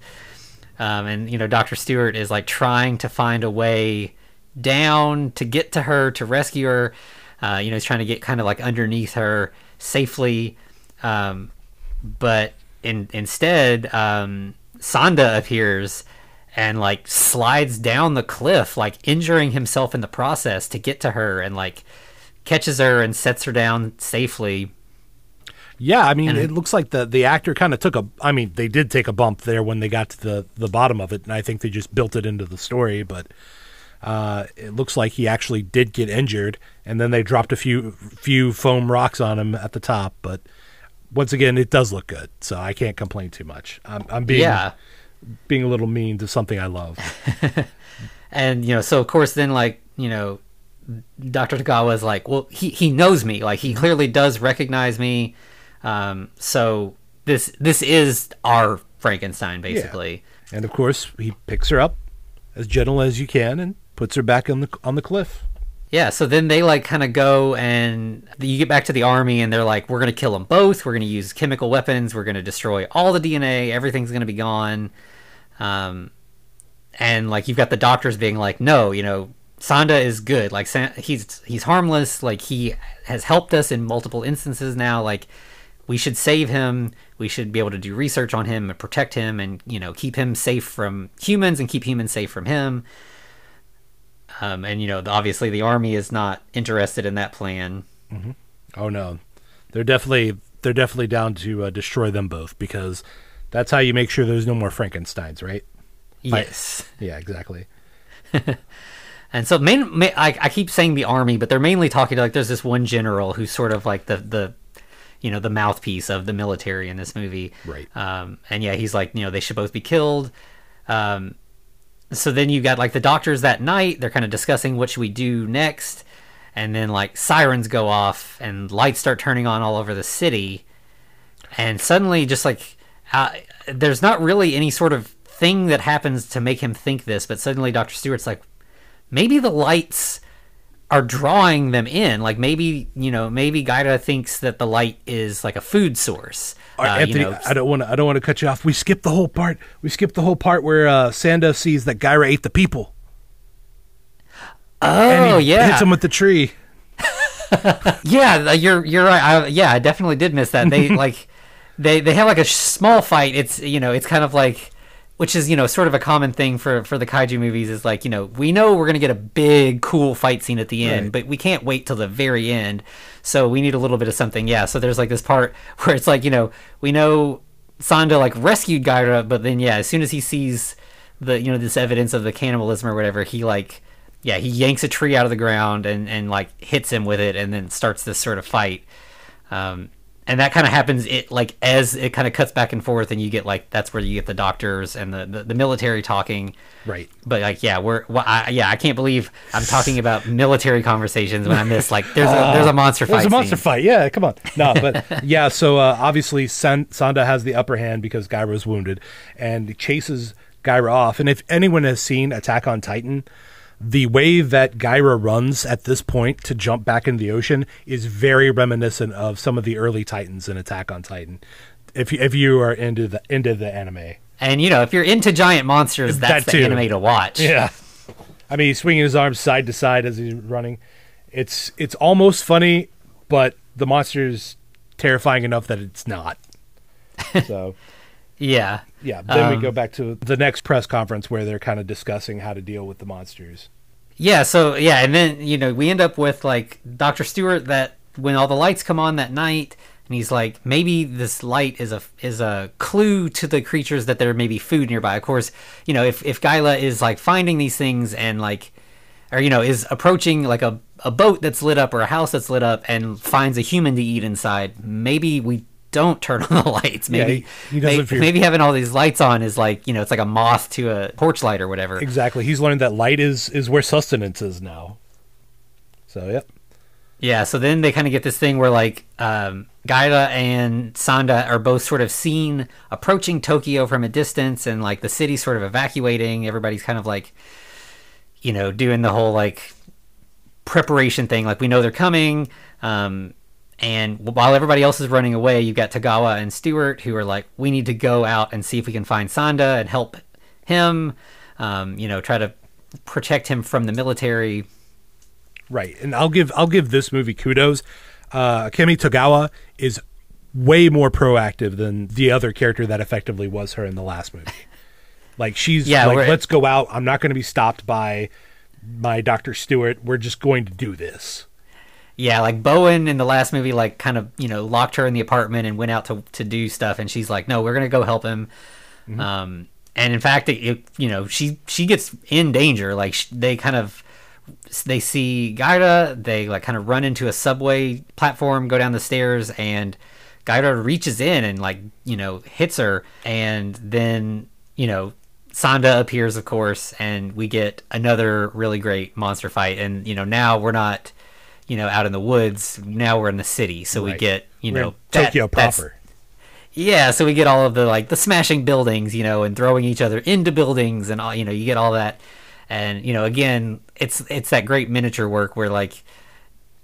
Um, and, you know, Doctor Stewart is like trying to find a way down to get to her, to rescue her. Uh, you know, he's trying to get kind of like underneath her safely. Um, but in, instead, um, Sanda appears and like slides down the cliff, like injuring himself in the process to get to her, and like catches her and sets her down safely. Yeah, I mean, and it looks like the the actor kind of took a. I mean, they did take a bump there when they got to the the bottom of it, and I think they just built it into the story. But uh, it looks like he actually did get injured, and then they dropped a few few foam rocks on him at the top. But once again, it does look good, so I can't complain too much. I'm, I'm being yeah. being a little mean to something I love. And you know, so of course, then like you know, Doctor Tagawa is like, well, he he knows me, like he clearly does recognize me. Um, so this, this is our Frankenstein, basically. Yeah. And of course he picks her up as gentle as you can and puts her back on the, on the cliff. Yeah. So then they like kind of go, and you get back to the army, and they're like, we're going to kill them both. We're going to use chemical weapons. We're going to destroy all the D N A. Everything's going to be gone. Um, and like, you've got the doctors being like, no, you know, Sanda is good. Like he's, he's harmless. Like he has helped us in multiple instances now. Like, we should save him. We should be able to do research on him and protect him, and, you know, keep him safe from humans and keep humans safe from him. Um, and, you know, the, obviously the army is not interested in that plan. Mm-hmm. Oh, no. They're definitely they're definitely down to uh, destroy them both, because that's how you make sure there's no more Frankensteins, right? Yes. I, yeah, exactly. And so main, main, I, I keep saying the army, but they're mainly talking to, like, there's this one general who's sort of like the the... you know, the mouthpiece of the military in this movie. Right. Um, and yeah, he's like, you know, they should both be killed. Um, so then you got like the doctors that night, they're kind of discussing what should we do next. And then like sirens go off and lights start turning on all over the city. And suddenly just like, uh, there's not really any sort of thing that happens to make him think this, but suddenly Doctor Stewart's like, maybe the lights are drawing them in. Like maybe you know maybe Gaira thinks that the light is like a food source. Uh, Anthony, you know, I don't want to I don't want to cut you off. We skipped the whole part. We skipped the whole part where uh, Sanda sees that Gaira ate the people. Oh, and he yeah, hits him with the tree. Yeah, you're you're right. I, yeah, I definitely did miss that. They like they they have like a small fight. It's you know it's kind of like, which is, you know, sort of a common thing for, for the kaiju movies, is like, you know, we know we're going to get a big, cool fight scene at the end, right, but we can't wait till the very end. So we need a little bit of something. Yeah. So there's like this part where it's like, you know, we know Sanda like rescued Gaira, but then, yeah, as soon as he sees the, you know, this evidence of the cannibalism or whatever, he like, yeah, he yanks a tree out of the ground and, and like hits him with it, and then starts this sort of fight. Um, And that kind of happens it like as it kind of cuts back and forth, and you get like that's where you get the doctors and the, the, the military talking. Right. But like yeah, we're well, I, yeah I can't believe I'm talking about military conversations when I miss like there's uh, a, there's a monster fight. There's a monster scene. fight. Yeah, come on. No, but yeah. So uh, obviously San- Sanda has the upper hand because Gaira's wounded and chases Gaira off. And if anyone has seen Attack on Titan, the way that Gaira runs at this point to jump back in the ocean is very reminiscent of some of the early Titans in Attack on Titan. If you, if you are into the into the anime, and you know if you're into giant monsters, that's that the anime to watch. Yeah, I mean, he's swinging his arms side to side as he's running. It's it's almost funny, but the monster's terrifying enough that it's not. So. Yeah. Yeah. Then um, we go back to the next press conference where they're kind of discussing how to deal with the monsters. Yeah. So, yeah. And then, you know, we end up with like Doctor Stewart that when all the lights come on that night and he's like, maybe this light is a is a clue to the creatures that there may be food nearby. Of course, you know, if, if Gaila is like finding these things and like, or, you know, is approaching like a, a boat that's lit up or a house that's lit up and finds a human to eat inside, maybe we don't turn on the lights. Maybe yeah, he, he maybe, maybe having all these lights on is like, you know, it's like a moth to a porch light or whatever. Exactly. He's learned that light is is where sustenance is now. So yep. Yeah. So then they kind of get this thing where like um, Gaira and Sanda are both sort of seen approaching Tokyo from a distance, and like the city's sort of evacuating. Everybody's kind of like, you know, doing the whole like preparation thing. Like we know they're coming. Um, And while everybody else is running away, you've got Tagawa and Stewart who are like, we need to go out and see if we can find Sanda and help him, um, you know, try to protect him from the military. Right. And I'll give I'll give this movie kudos. Uh, Akemi Togawa is way more proactive than the other character that effectively was her in the last movie. Like, she's yeah, like, let's go out. I'm not going to be stopped by my Doctor Stewart. We're just going to do this. Yeah, like Bowen in the last movie, like kind of, you know, locked her in the apartment and went out to, to do stuff. And she's like, no, we're going to go help him. Mm-hmm. Um, and in fact, it, it, you know, she she gets in danger. Like sh- they kind of they see Gaira. They like kind of run into a subway platform, go down the stairs, and Gaira reaches in and like, you know, hits her. And then, you know, Sanda appears, of course, and we get another really great monster fight. And, you know, now we're not, you know, out in the woods. Now we're in the city, so right. we get, you know, that, Tokyo proper. Yeah, so we get all of the like the smashing buildings, you know, and throwing each other into buildings, and all, you know, you get all that, and you know, again, it's it's that great miniature work where like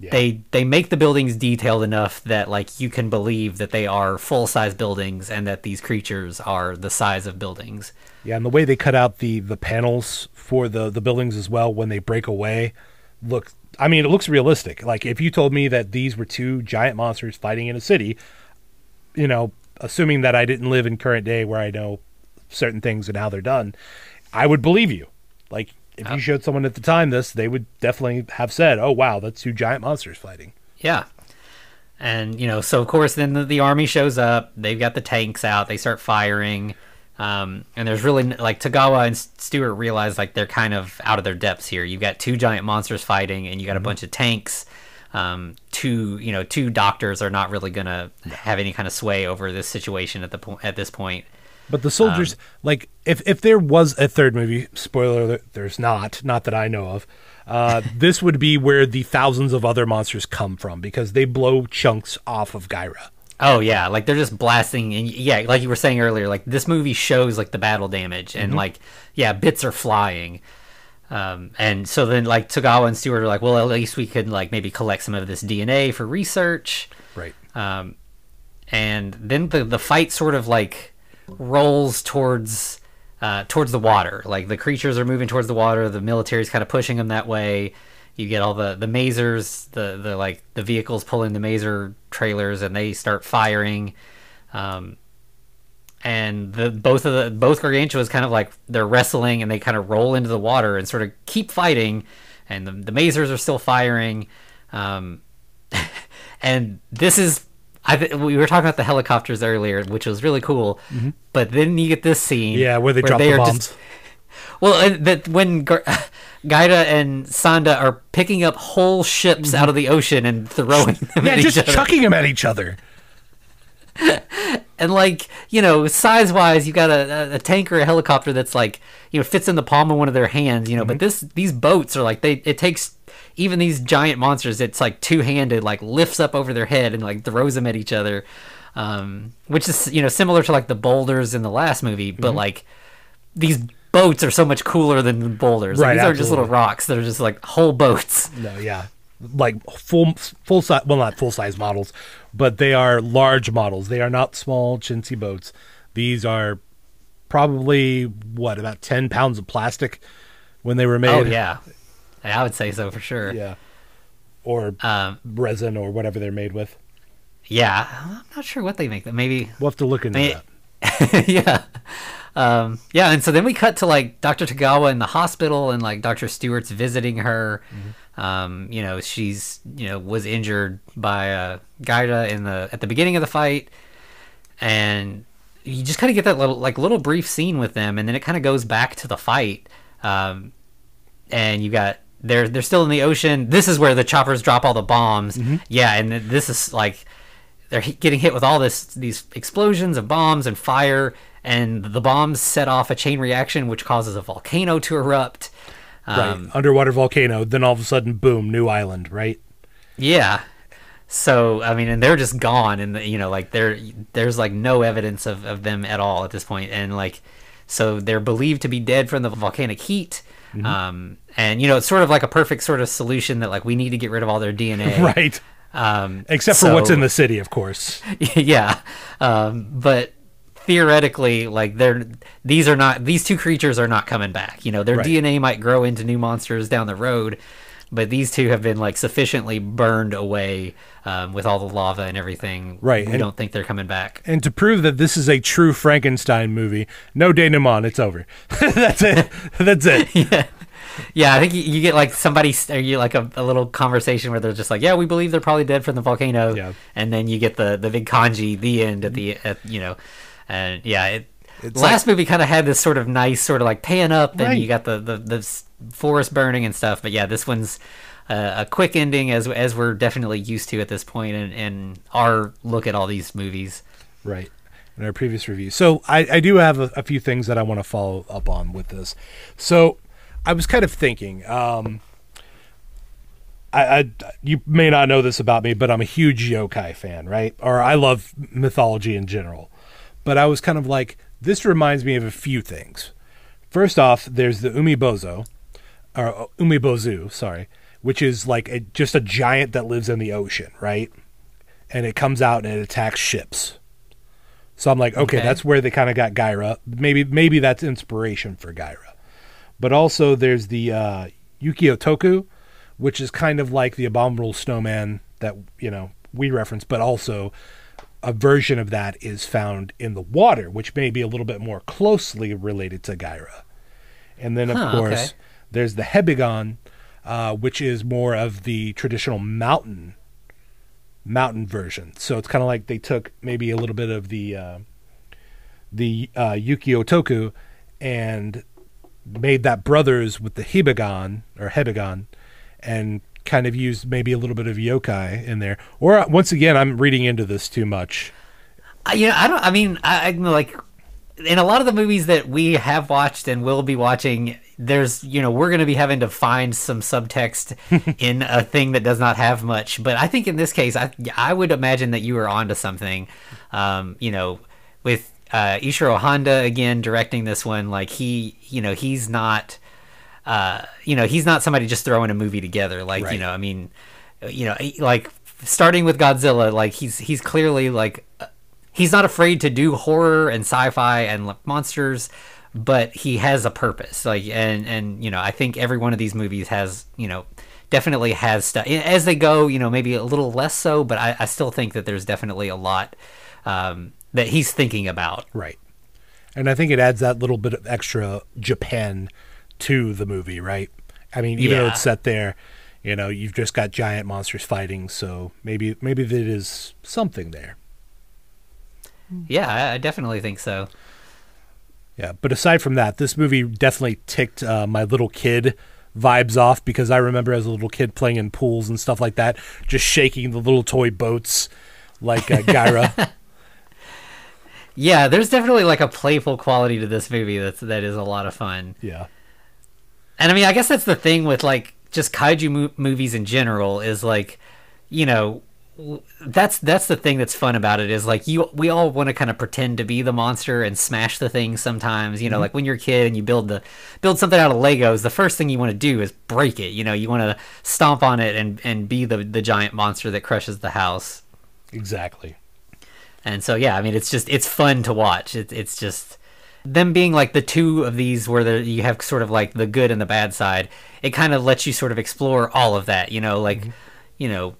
yeah. they they make the buildings detailed enough that like you can believe that they are full size buildings and that these creatures are the size of buildings. Yeah, and the way they cut out the the panels for the the buildings as well when they break away, look. I mean, it looks realistic. Like, if you told me that these were two giant monsters fighting in a city, you know, assuming that I didn't live in current day where I know certain things and how they're done, I would believe you. Like, if oh. you showed someone at the time this, they would definitely have said, oh, wow, that's two giant monsters fighting. Yeah. And, you know, so, of course, then the, the army shows up. They've got the tanks out. They start firing. Um, and there's really, like, Tagawa and Stewart realize, like, they're kind of out of their depths here. You've got two giant monsters fighting, and you got a mm-hmm. bunch of tanks. Um, two, you know, two doctors are not really going to have any kind of sway over this situation at the po- at this point. But the soldiers, um, like, if, if there was a third movie, spoiler alert, there's not, not that I know of, uh, this would be where the thousands of other monsters come from, because they blow chunks off of Gaira. Oh yeah, like they're just blasting, and yeah, like you were saying earlier, like this movie shows like the battle damage, and mm-hmm. like yeah, bits are flying, um, and so then like Tagawa and Stewart are like, well, at least we could like maybe collect some of this D N A for research, right? Um, and then the the fight sort of like rolls towards uh, towards the water, like the creatures are moving towards the water, the military's kind of pushing them that way. You get all the the mazers, the the like the vehicles pulling the mazer trailers, and they start firing, um, and the both of the both gargantuas kind of like they're wrestling, and they kind of roll into the water and sort of keep fighting, and the the mazers are still firing, um, and this is I th- we were talking about the helicopters earlier, which was really cool, mm-hmm. but then you get this scene, yeah, where they where drop they the bombs. Just, well, that when. Gar- Gaira and Sanda are picking up whole ships out of the ocean and throwing them yeah, at each other. Yeah, just chucking them at each other. And, like, you know, size-wise, you got a, a tank or a helicopter that's, like, you know, fits in the palm of one of their hands, you know. Mm-hmm. But this these boats are, like, they it takes, even these giant monsters, it's, like, two-handed, like, lifts up over their head and, like, throws them at each other. Um, which is, you know, similar to, like, the boulders in the last movie. But, mm-hmm. like, these boats are so much cooler than the boulders. Right, like, these absolutely. are just little rocks that are just, like, whole boats. No, yeah. Like full full size, well, not full size models, but they are large models. They are not small chintzy boats. These are probably what, about ten pounds of plastic when they were made. Oh yeah, I would say so for sure. Yeah, or um, resin or whatever they're made with. Yeah, I'm not sure what they make them. Maybe we'll have to look into maybe, that. Yeah, um, yeah, and so then we cut to like Doctor Tagawa in the hospital, and like Doctor Stewart's visiting her. Mm-hmm. Um, you know, she's, you know, was injured by uh, Gaira in the at the beginning of the fight, and you just kind of get that little like little brief scene with them, and then it kind of goes back to the fight. Um, and you got they're they're still in the ocean. This is where the choppers drop all the bombs. Mm-hmm. Yeah, and this is like they're getting hit with all this these explosions of bombs and fire, and the bombs set off a chain reaction which causes a volcano to erupt. Um, right, underwater volcano, then all of a sudden, boom, new island, right? Yeah. So, I mean, and they're just gone, and, you know, like, there, there's, like, no evidence of, of them at all at this point, and, like, so they're believed to be dead from the volcanic heat, mm-hmm. um, and, you know, it's sort of like a perfect sort of solution that, like, we need to get rid of all their D N A. Right. Um, Except so, for what's in the city, of course. Yeah. Um, but... theoretically, like they're these are not these two creatures are not coming back. You know, their right. D N A might grow into new monsters down the road, but these two have been like sufficiently burned away um, with all the lava and everything. Right, we and, don't think they're coming back. And to prove that this is a true Frankenstein movie, no denouement. It's over. That's it. That's it. Yeah. Yeah, I think you, you get like somebody, or you like a, a little conversation where they're just like, "Yeah, we believe they're probably dead from the volcano," yeah. and then you get the the big kanji, the end at the at, you know. And yeah, it, last like, movie kind of had this sort of nice sort of like pan up and right. you got the, the, the forest burning and stuff. But yeah, this one's uh, a quick ending as as we're definitely used to at this point and, and our look at all these movies. Right. In our previous review. So I, I do have a, a few things that I want to follow up on with this. So I was kind of thinking, um, I, I you may not know this about me, but I'm a huge yokai fan, right? Or I love mythology in general. But I was kind of like, this reminds me of a few things. First off, there's the Umebozo, or Umebozu, sorry, which is like a, just a giant that lives in the ocean, right? And it comes out and it attacks ships. So I'm like, okay, okay. that's where they kind of got Gaira. Maybe maybe that's inspiration for Gaira. But also there's the uh, Yukiotoku, which is kind of like the abominable snowman that, you know, we reference, but also... a version of that is found in the water, which may be a little bit more closely related to Gaira. And then, of huh, course, okay. there's the Hebigon, uh, which is more of the traditional mountain mountain version. So it's kind of like they took maybe a little bit of the uh, the uh, Yukiotoku and made that brothers with the Hebigon or Hebigon, and kind of used maybe a little bit of yokai in there. Or once again, I'm reading into this too much. I, you know, I don't, I mean, I, I like in a lot of the movies that we have watched and will be watching, there's, you know, we're going to be having to find some subtext in a thing that does not have much. But I think in this case, I, I would imagine that you were onto something, um, you know, with uh, Ishiro Honda again, directing this one, like he, you know, he's not, Uh, you know, he's not somebody just throwing a movie together. Like, right. you know, I mean, you know, like starting with Godzilla, like he's he's clearly like uh, he's not afraid to do horror and sci-fi and like, monsters, but he has a purpose. Like, and and you know, I think every one of these movies has, you know, definitely has stuff as they go. You know, maybe a little less so, but I, I still think that there's definitely a lot um, that he's thinking about. Right, and I think it adds that little bit of extra Japan to the movie, right? I mean, even yeah. though it's set there, you know, you've just got giant monsters fighting, so maybe maybe there is something there. Yeah, I definitely think so. Yeah, but aside from that, this movie definitely ticked uh, my little kid vibes off, because I remember as a little kid playing in pools and stuff like that, just shaking the little toy boats like uh, Gaira. Yeah, there's definitely like a playful quality to this movie that's that is a lot of fun. Yeah. And I mean, I guess that's the thing with like just kaiju mo- movies in general is like, you know, that's that's the thing that's fun about it is like you we all want to kind of pretend to be the monster and smash the thing sometimes, you know, mm-hmm. like when you're a kid and you build the build something out of Legos, the first thing you want to do is break it, you know, you want to stomp on it and and be the the giant monster that crushes the house. Exactly. And so yeah, I mean, it's just it's fun to watch. It, it's just them being like the two of these where the, you have sort of like the good and the bad side. It kind of lets you sort of explore all of that, you know, like mm-hmm. you know,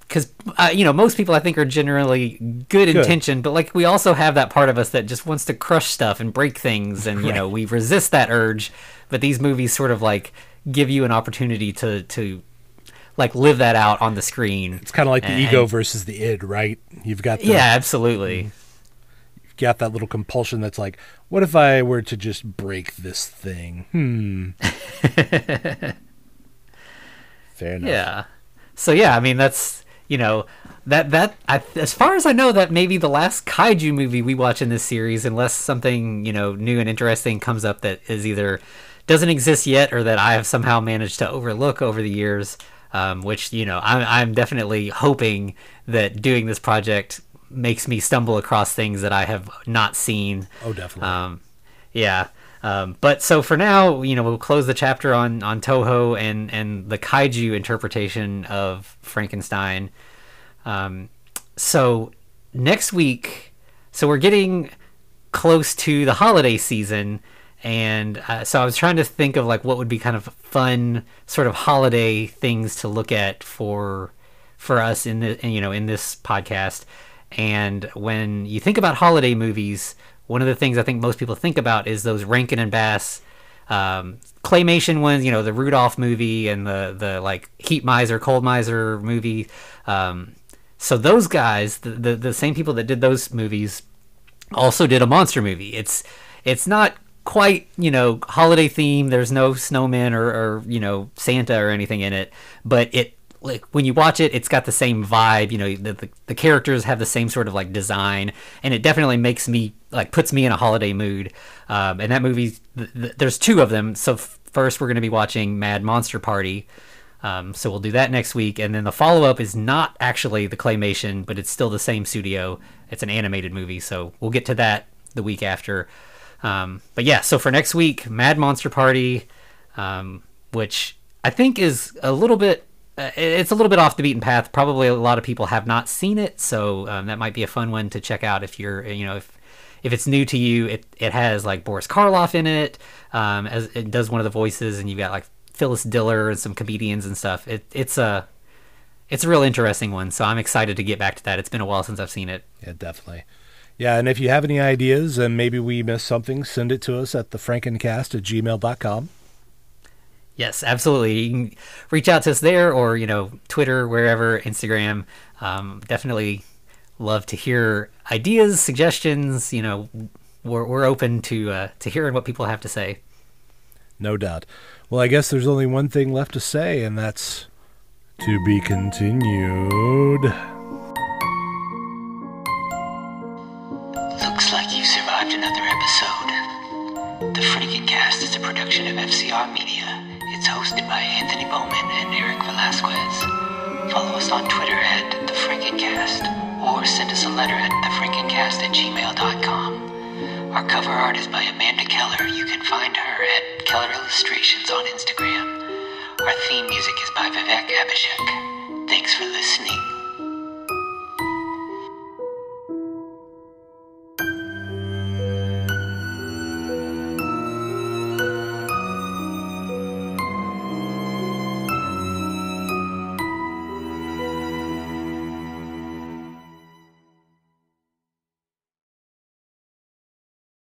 because uh, you know, most people I think are generally good, good intention, but like we also have that part of us that just wants to crush stuff and break things, and right. you know, we resist that urge. But these movies sort of like give you an opportunity to to. like live that out on the screen. It's kind of like the and, ego versus the id, right? You've got the, yeah, absolutely. You've got that little compulsion that's like, what if I were to just break this thing? Hmm. Fair enough. Yeah. So yeah, I mean that's you know that that I, as far as I know, that may be the last kaiju movie we watch in this series, unless something you know new and interesting comes up that is either doesn't exist yet or that I have somehow managed to overlook over the years. Um, which, you know, I'm, I'm definitely hoping that doing this project makes me stumble across things that I have not seen. Oh, definitely. Um, yeah. Um, but so for now, you know, we'll close the chapter on, on Toho and, and the kaiju interpretation of Frankenstein. Um, so next week, so we're getting close to the holiday season. And uh, so I was trying to think of like what would be kind of fun sort of holiday things to look at for for us in the you know in this podcast. And when you think about holiday movies, one of the things I think most people think about is those Rankin and Bass um, claymation ones. You know, the Rudolph movie and the the like Heat Miser, Cold Miser movie. Um, so those guys, the, the the same people that did those movies, also did a monster movie. It's it's not quite you know holiday theme, there's no snowman or, or you know Santa or anything in it, but it like when you watch it, it's got the same vibe, you know the, the the characters have the same sort of like design, and it definitely makes me like puts me in a holiday mood. Um and that movie, th- th- there's two of them. So f- first we're going to be watching Mad Monster Party, um so we'll do that next week, and then the follow-up is not actually the claymation, but it's still the same studio. It's an animated movie, so we'll get to that the week after. Um, but yeah, so for next week, Mad Monster Party, um, which I think is a little bit, uh, it's a little bit off the beaten path. Probably a lot of people have not seen it. So, um, that might be a fun one to check out if you're, you know, if, if it's new to you. It, it has like Boris Karloff in it, um, as it does one of the voices, and you've got like Phyllis Diller and some comedians and stuff. It, it's a, it's a real interesting one. So I'm excited to get back to that. It's been a while since I've seen it. Yeah, definitely. Yeah, and if you have any ideas and maybe we missed something, send it to us at the franken cast at gmail dot com. Yes, absolutely. You can reach out to us there, or, you know, Twitter, wherever, Instagram. Um, definitely love to hear ideas, suggestions. You know, we're we're open to uh, to hearing what people have to say. No doubt. Well, I guess there's only one thing left to say, and that's to be continued. Looks like you survived another episode. The Frankencast is a production of F C R Media. It's hosted by Anthony Bowman and Eric Velazquez. Follow us on Twitter at The Frankencast, or send us a letter at the franken cast at gmail dot com. Our cover art is by Amanda Keller. You can find her at Keller Illustrations on Instagram. Our theme music is by Vivek Abhishek. Thanks for listening.